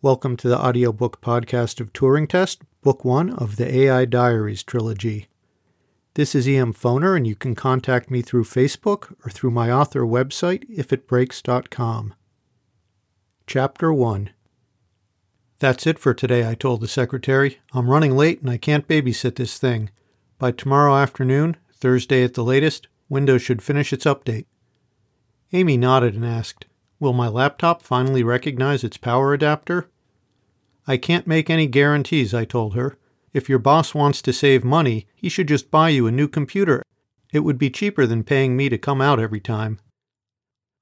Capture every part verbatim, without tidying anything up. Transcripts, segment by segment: Welcome to the audiobook podcast of Turing Test, Book one of the A I Diaries trilogy. This is E M. Foner, and you can contact me through Facebook or through my author website, if it breaks dot com. Chapter one. That's it for today, I told the secretary. I'm running late, and I can't babysit this thing. By tomorrow afternoon, Thursday at the latest, Windows should finish its update. Amy nodded and asked, "Will my laptop finally recognize its power adapter?" "I can't make any guarantees," I told her. "If your boss wants to save money, he should just buy you a new computer. It would be cheaper than paying me to come out every time."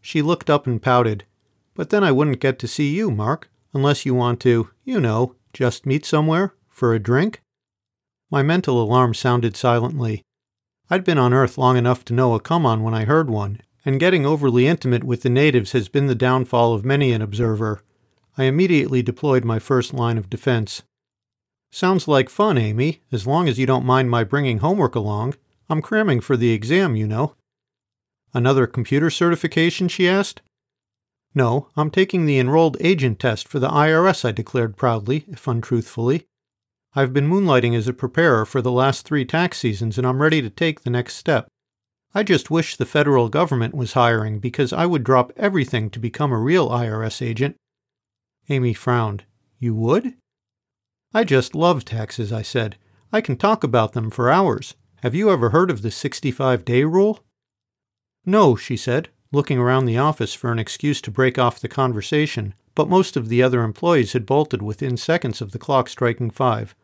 She looked up and pouted. "But then I wouldn't get to see you, Mark, unless you want to, you know, just meet somewhere for a drink." My mental alarm sounded silently. I'd been on Earth long enough to know a come-on when I heard one, and getting overly intimate with the natives has been the downfall of many an observer. I immediately deployed my first line of defense. "Sounds like fun, Amy, as long as you don't mind my bringing homework along. I'm cramming for the exam, you know." "Another computer certification?" she asked. "No, I'm taking the enrolled agent test for the I R S, I declared proudly, if untruthfully. "I've been moonlighting as a preparer for the last three tax seasons, and I'm ready to take the next step. I just wish the federal government was hiring, because I would drop everything to become a real I R S agent." Amy frowned. "You would?" "I just love taxes," I said. "I can talk about them for hours. Have you ever heard of the sixty-five day rule?" "No," she said, looking around the office for an excuse to break off the conversation, but most of the other employees had bolted within seconds of the clock striking five.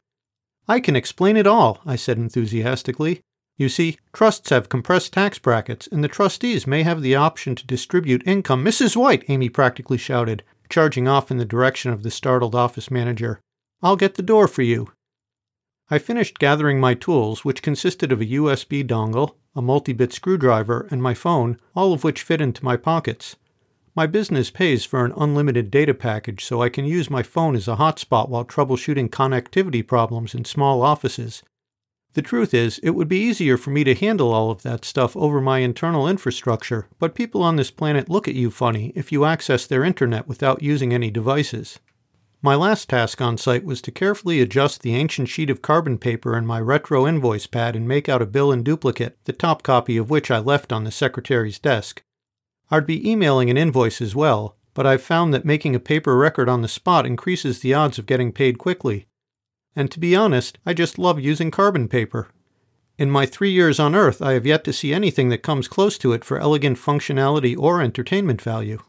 "I can explain it all," I said enthusiastically. "You see, trusts have compressed tax brackets, and the trustees may have the option to distribute income." "Missus White," Amy practically shouted, charging off in the direction of the startled office manager. "I'll get the door for you." I finished gathering my tools, which consisted of a U S B dongle, a multi-bit screwdriver, and my phone, all of which fit into my pockets. My business pays for an unlimited data package, so I can use my phone as a hotspot while troubleshooting connectivity problems in small offices. The truth is, it would be easier for me to handle all of that stuff over my internal infrastructure, but people on this planet look at you funny if you access their internet without using any devices. My last task on site was to carefully adjust the ancient sheet of carbon paper in my retro invoice pad and make out a bill in duplicate, the top copy of which I left on the secretary's desk. I'd be emailing an invoice as well, but I've found that making a paper record on the spot increases the odds of getting paid quickly. And to be honest, I just love using carbon paper. In my three years on Earth, I have yet to see anything that comes close to it for elegant functionality or entertainment value.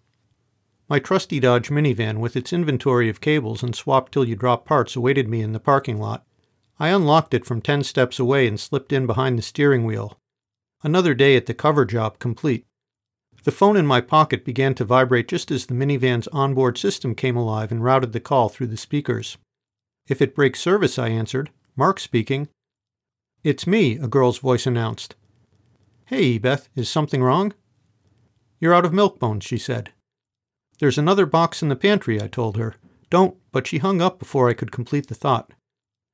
My trusty Dodge minivan with its inventory of cables and swap-till-you-drop parts awaited me in the parking lot. I unlocked it from ten steps away and slipped in behind the steering wheel. Another day at the cover job complete. The phone in my pocket began to vibrate just as the minivan's onboard system came alive and routed the call through the speakers. "If it breaks service," I answered. "Mark speaking." "It's me," a girl's voice announced. "Hey, Beth, is something wrong?" "You're out of milk bones," she said. "There's another box in the pantry," I told her. "Don't," but she hung up before I could complete the thought.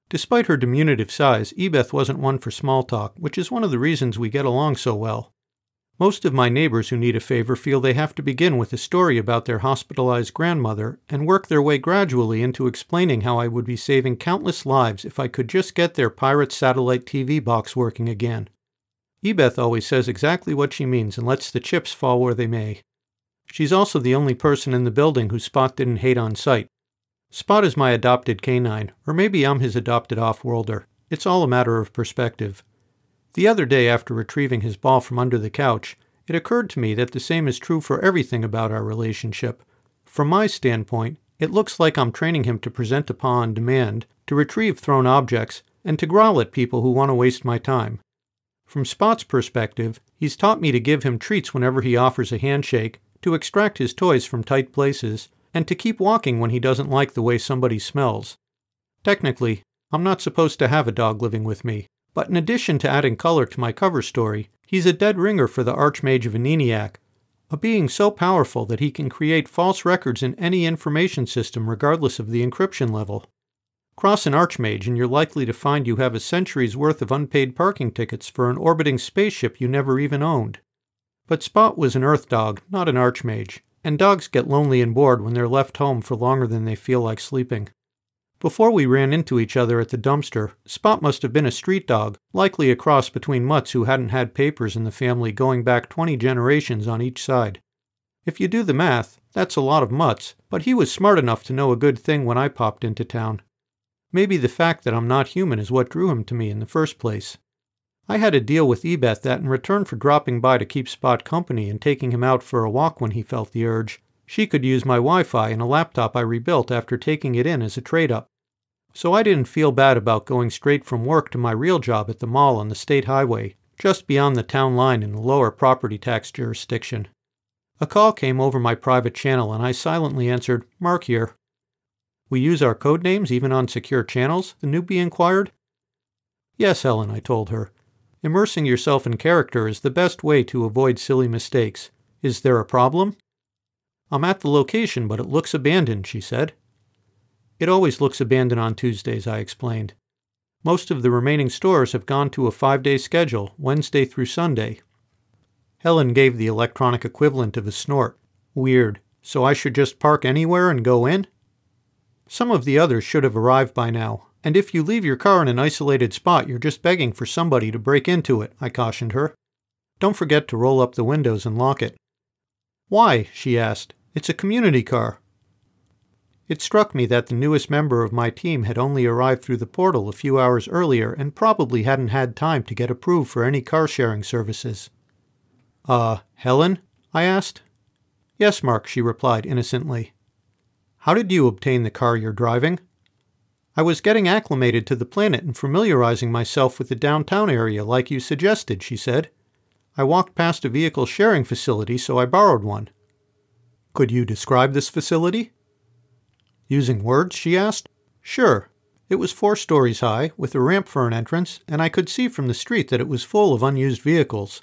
Despite her diminutive size, Ebeth wasn't one for small talk, which is one of the reasons we get along so well. Most of my neighbors who need a favor feel they have to begin with a story about their hospitalized grandmother and work their way gradually into explaining how I would be saving countless lives if I could just get their pirate satellite T V box working again. Ebeth always says exactly what she means and lets the chips fall where they may. She's also the only person in the building who Spot didn't hate on sight. Spot is my adopted canine, or maybe I'm his adopted off-worlder. It's all a matter of perspective. The other day, after retrieving his ball from under the couch, it occurred to me that the same is true for everything about our relationship. From my standpoint, it looks like I'm training him to present upon demand, to retrieve thrown objects, and to growl at people who want to waste my time. From Spot's perspective, he's taught me to give him treats whenever he offers a handshake, to extract his toys from tight places, and to keep walking when he doesn't like the way somebody smells. Technically, I'm not supposed to have a dog living with me, but in addition to adding color to my cover story, he's a dead ringer for the Archmage of Aneniak, a being so powerful that he can create false records in any information system regardless of the encryption level. Cross an Archmage and you're likely to find you have a century's worth of unpaid parking tickets for an orbiting spaceship you never even owned. But Spot was an Earth dog, not an Archmage, And dogs get lonely and bored when they're left home for longer than they feel like sleeping. Before we ran into each other at the dumpster, Spot must have been a street dog, likely a cross between mutts who hadn't had papers in the family going back twenty generations on each side. If you do the math, that's a lot of mutts, but he was smart enough to know a good thing when I popped into town. Maybe the fact that I'm not human is what drew him to me in the first place. I had a deal with Ebeth that in return for dropping by to keep Spot company and taking him out for a walk when he felt the urge, she could use my Wi-Fi and a laptop I rebuilt after taking it in as a trade-up. So I didn't feel bad about going straight from work to my real job at the mall on the state highway, just beyond the town line in the lower property tax jurisdiction. A call came over my private channel and I silently answered, "Mark here." "We use our code names even on secure channels?" the newbie inquired. "Yes, Helen," I told her. "Immersing yourself in character is the best way to avoid silly mistakes. Is there a problem?" "I'm at the location, but it looks abandoned," she said. "It always looks abandoned on Tuesdays," I explained. "Most of the remaining stores have gone to a five-day schedule, Wednesday through Sunday." Helen gave the electronic equivalent of a snort. "Weird. So I should just park anywhere and go in?" "Some of the others should have arrived by now. And if you leave your car in an isolated spot, you're just begging for somebody to break into it," I cautioned her. "Don't forget to roll up the windows and lock it." "Why?" she asked. "It's a community car." It struck me that the newest member of my team had only arrived through the portal a few hours earlier and probably hadn't had time to get approved for any car-sharing services. Uh, Helen?" I asked. "Yes, Mark," she replied innocently. "How did you obtain the car you're driving?" "I was getting acclimated to the planet and familiarizing myself with the downtown area like you suggested," she said. "I walked past a vehicle sharing facility, so I borrowed one." "Could you describe this facility?" "Using words?" she asked. "Sure. It was four stories high, with a ramp for an entrance, and I could see from the street that it was full of unused vehicles.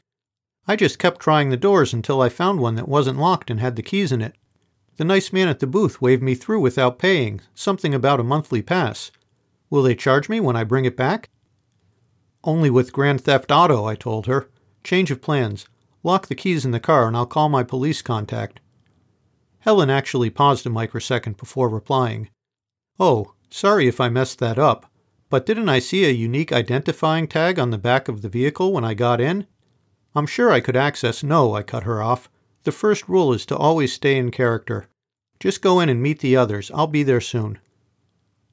I just kept trying the doors until I found one that wasn't locked and had the keys in it. The nice man at the booth waved me through without paying, something about a monthly pass. Will they charge me when I bring it back?" "Only with Grand Theft Auto," I told her. "Change of plans. Lock the keys in the car and I'll call my police contact." Helen actually paused a microsecond before replying. "Oh, sorry if I messed that up, but didn't I see a unique identifying tag on the back of the vehicle when I got in? I'm sure I could access..." "No," I cut her off. "The first rule is to always stay in character. Just go in and meet the others. I'll be there soon."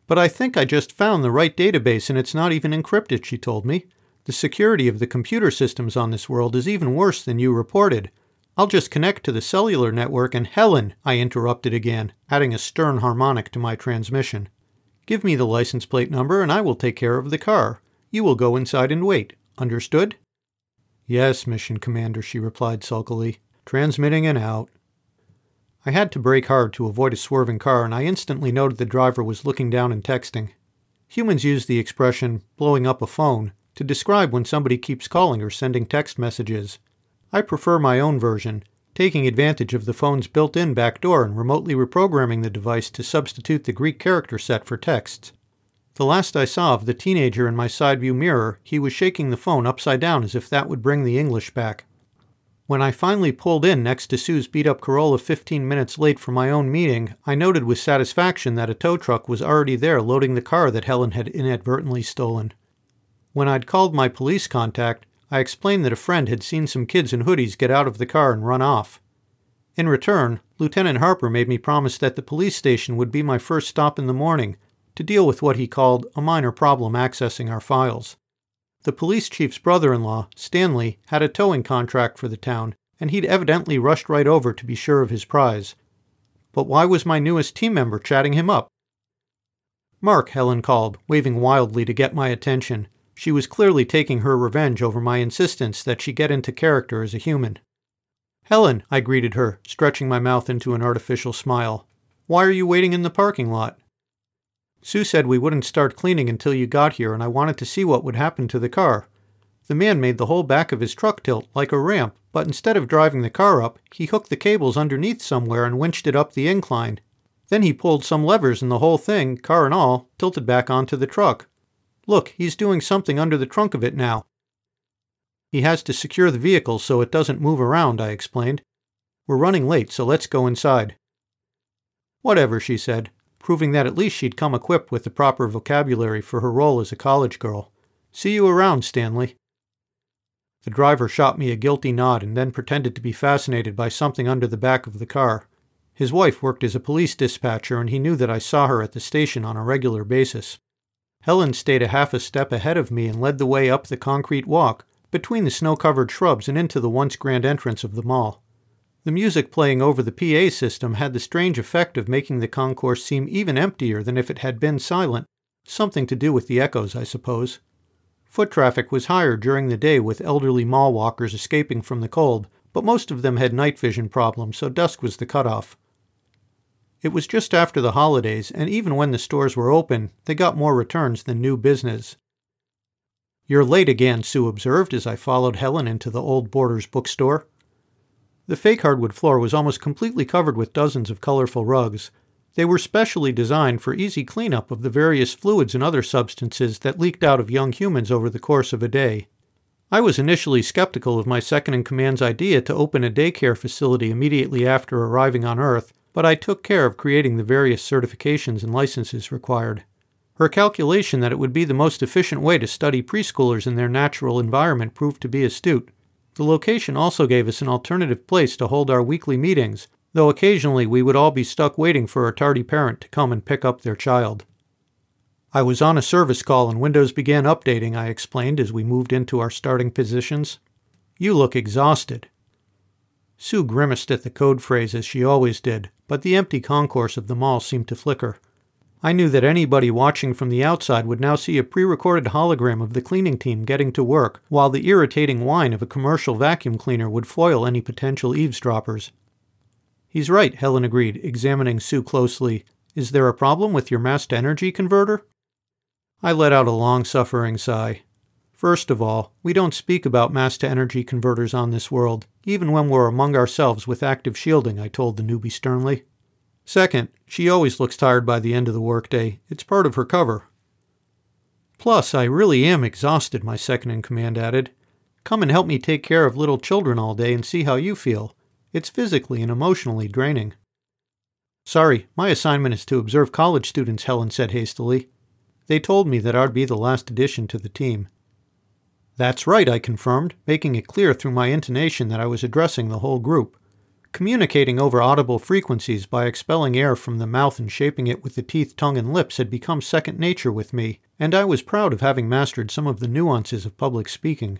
"But I think I just found the right database and it's not even encrypted," she told me. "The security of the computer systems on this world is even worse than you reported. I'll just connect to the cellular network and..." "Helen," I interrupted again, adding a stern harmonic to my transmission. "Give me the license plate number and I will take care of the car. You will go inside and wait. Understood?" "Yes, Mission Commander," she replied sulkily. "Transmitting and out." I had to brake hard to avoid a swerving car, and I instantly noted the driver was looking down and texting. Humans use the expression, "blowing up a phone," to describe when somebody keeps calling or sending text messages. I prefer my own version, taking advantage of the phone's built-in backdoor and remotely reprogramming the device to substitute the Greek character set for texts. The last I saw of the teenager in my side-view mirror, he was shaking the phone upside down as if that would bring the English back. When I finally pulled in next to Sue's beat-up Corolla fifteen minutes late for my own meeting, I noted with satisfaction that a tow truck was already there loading the car that Helen had inadvertently stolen. When I'd called my police contact, I explained that a friend had seen some kids in hoodies get out of the car and run off. In return, Lieutenant Harper made me promise that the police station would be my first stop in the morning to deal with what he called a minor problem accessing our files. The police chief's brother-in-law, Stanley, had a towing contract for the town, and he'd evidently rushed right over to be sure of his prize. But why was my newest team member chatting him up? "Mark," Helen called, waving wildly to get my attention. She was clearly taking her revenge over my insistence that she get into character as a human. "Helen," I greeted her, stretching my mouth into an artificial smile. "Why are you waiting in the parking lot?" "Sue said we wouldn't start cleaning until you got here, and I wanted to see what would happen to the car. The man made the whole back of his truck tilt like a ramp, but instead of driving the car up, he hooked the cables underneath somewhere and winched it up the incline. Then he pulled some levers and the whole thing, car and all, tilted back onto the truck. Look, he's doing something under the trunk of it now." "He has to secure the vehicle so it doesn't move around," I explained. We're running late, so let's go inside. Whatever, she said, proving that at least she'd come equipped with the proper vocabulary for her role as a college girl. See you around, Stanley. The driver shot me a guilty nod and then pretended to be fascinated by something under the back of the car. His wife worked as a police dispatcher, and he knew that I saw her at the station on a regular basis. Helen stayed a half a step ahead of me and led the way up the concrete walk, between the snow-covered shrubs and into the once grand entrance of the mall. The music playing over the P A system had the strange effect of making the concourse seem even emptier than if it had been silent, something to do with the echoes, I suppose. Foot traffic was higher during the day with elderly mall walkers escaping from the cold, but most of them had night vision problems, so dusk was the cutoff. It was just after the holidays, and even when the stores were open, they got more returns than new business. You're late again, Sue observed as I followed Helen into the old Borders bookstore. The fake hardwood floor was almost completely covered with dozens of colorful rugs. They were specially designed for easy cleanup of the various fluids and other substances that leaked out of young humans over the course of a day. I was initially skeptical of my second-in-command's idea to open a daycare facility immediately after arriving on Earth, but I took care of creating the various certifications and licenses required. Her calculation that it would be the most efficient way to study preschoolers in their natural environment proved to be astute. The location also gave us an alternative place to hold our weekly meetings, though occasionally we would all be stuck waiting for a tardy parent to come and pick up their child. I was on a service call and Windows began updating, I explained as we moved into our starting positions. You look exhausted. Sue grimaced at the code phrase as she always did, but the empty concourse of the mall seemed to flicker. I knew that anybody watching from the outside would now see a pre-recorded hologram of the cleaning team getting to work, while the irritating whine of a commercial vacuum cleaner would foil any potential eavesdroppers. He's right, Helen agreed, examining Sue closely. Is there a problem with your mass-to-energy converter? I let out a long-suffering sigh. First of all, we don't speak about mass-to-energy converters on this world, even when we're among ourselves with active shielding, I told the newbie sternly. Second, she always looks tired by the end of the workday. It's part of her cover. Plus, I really am exhausted, my second-in-command added. Come and help me take care of little children all day and see how you feel. It's physically and emotionally draining. Sorry, my assignment is to observe college students, Helen said hastily. They told me that I'd be the last addition to the team. That's right, I confirmed, making it clear through my intonation that I was addressing the whole group. Communicating over audible frequencies by expelling air from the mouth and shaping it with the teeth, tongue, and lips had become second nature with me, and I was proud of having mastered some of the nuances of public speaking.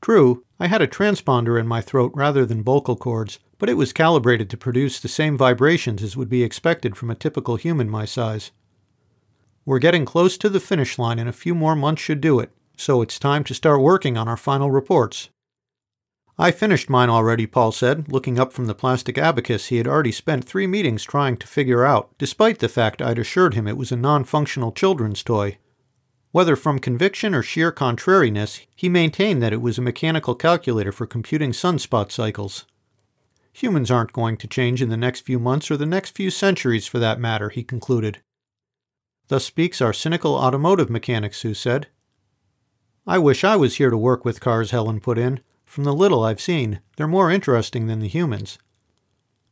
True, I had a transponder in my throat rather than vocal cords, but it was calibrated to produce the same vibrations as would be expected from a typical human my size. We're getting close to the finish line and a few more months should do it, so it's time to start working on our final reports. I finished mine already, Paul said, looking up from the plastic abacus he had already spent three meetings trying to figure out, despite the fact I'd assured him it was a non-functional children's toy. Whether from conviction or sheer contrariness, he maintained that it was a mechanical calculator for computing sunspot cycles. Humans aren't going to change in the next few months or the next few centuries for that matter, he concluded. Thus speaks our cynical automotive mechanic, Sue said. I wish I was here to work with cars, Helen put in. From the little I've seen, they're more interesting than the humans.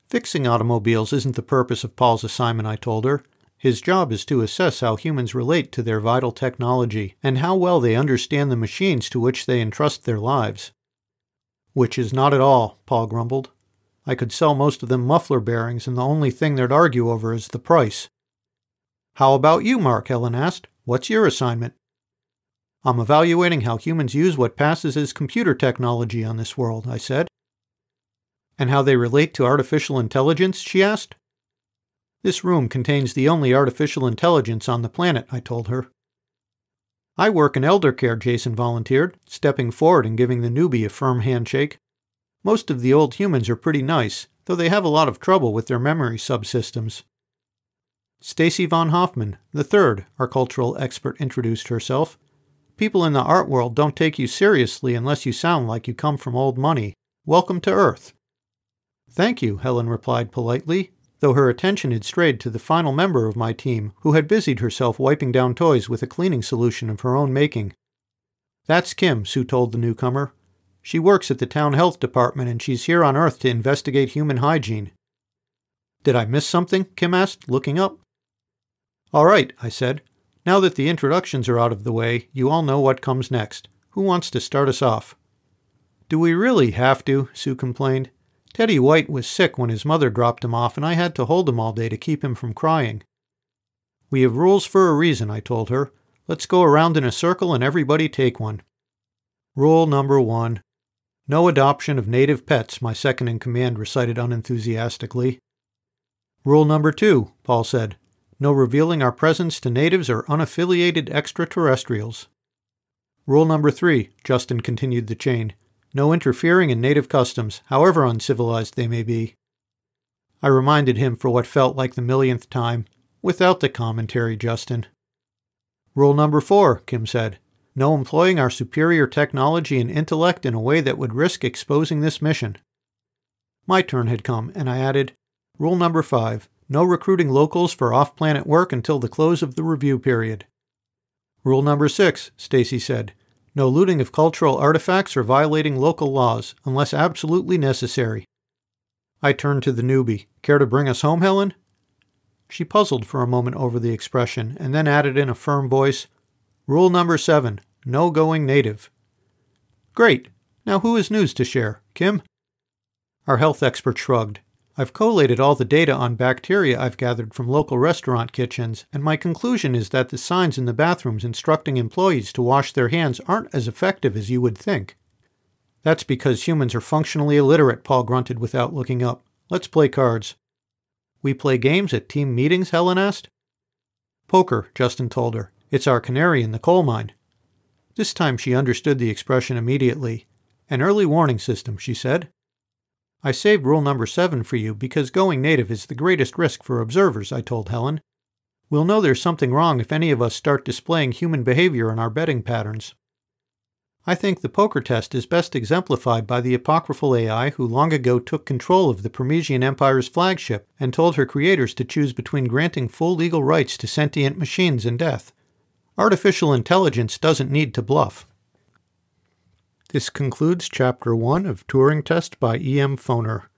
Fixing automobiles isn't the purpose of Paul's assignment, I told her. His job is to assess how humans relate to their vital technology and how well they understand the machines to which they entrust their lives. Which is not at all, Paul grumbled. I could sell most of them muffler bearings and the only thing they'd argue over is the price. How about you, Mark? Helen asked. What's your assignment? I'm evaluating how humans use what passes as computer technology on this world, I said. And how they relate to artificial intelligence, she asked. This room contains the only artificial intelligence on the planet, I told her. I work in elder care, Jason volunteered, stepping forward and giving the newbie a firm handshake. Most of the old humans are pretty nice, though they have a lot of trouble with their memory subsystems. Stacy von Hoffman, the third, our cultural expert introduced herself. People in the art world don't take you seriously unless you sound like you come from old money. Welcome to Earth. Thank you, Helen replied politely, though her attention had strayed to the final member of my team, who had busied herself wiping down toys with a cleaning solution of her own making. That's Kim, Sue told the newcomer. She works at the town health department and she's here on Earth to investigate human hygiene. Did I miss something? Kim asked, looking up. All right, I said. Now that the introductions are out of the way, you all know what comes next. Who wants to start us off? Do we really have to? Sue complained. Teddy White was sick when his mother dropped him off and I had to hold him all day to keep him from crying. We have rules for a reason, I told her. Let's go around in a circle and everybody take one. Rule number one. No adoption of native pets, my second-in-command recited unenthusiastically. Rule number two, Paul said. No revealing our presence to natives or unaffiliated extraterrestrials. Rule number three, Justin continued the chain. No interfering in native customs, however uncivilized they may be. I reminded him for what felt like the millionth time, without the commentary, Justin. Rule number four, Kim said. No employing our superior technology and intellect in a way that would risk exposing this mission. My turn had come, and I added, Rule number five, no recruiting locals for off-planet work until the close of the review period. Rule number six, Stacy said, no looting of cultural artifacts or violating local laws, unless absolutely necessary. I turned to the newbie. Care to bring us home, Helen? She puzzled for a moment over the expression, and then added in a firm voice, Rule number seven, no going native. Great. Now who has news to share? Kim? Our health expert shrugged. I've collated all the data on bacteria I've gathered from local restaurant kitchens, and my conclusion is that the signs in the bathrooms instructing employees to wash their hands aren't as effective as you would think. That's because humans are functionally illiterate, Paul grunted without looking up. Let's play cards. We play games at team meetings, Helen asked. Poker, Justin told her. It's our canary in the coal mine. This time she understood the expression immediately. An early warning system, she said. I saved rule number seven for you because going native is the greatest risk for observers, I told Helen. We'll know there's something wrong if any of us start displaying human behavior in our betting patterns. I think the poker test is best exemplified by the apocryphal A I who long ago took control of the Promethean Empire's flagship and told her creators to choose between granting full legal rights to sentient machines and death. Artificial intelligence doesn't need to bluff. This concludes Chapter one of Turing Test by E M Foner.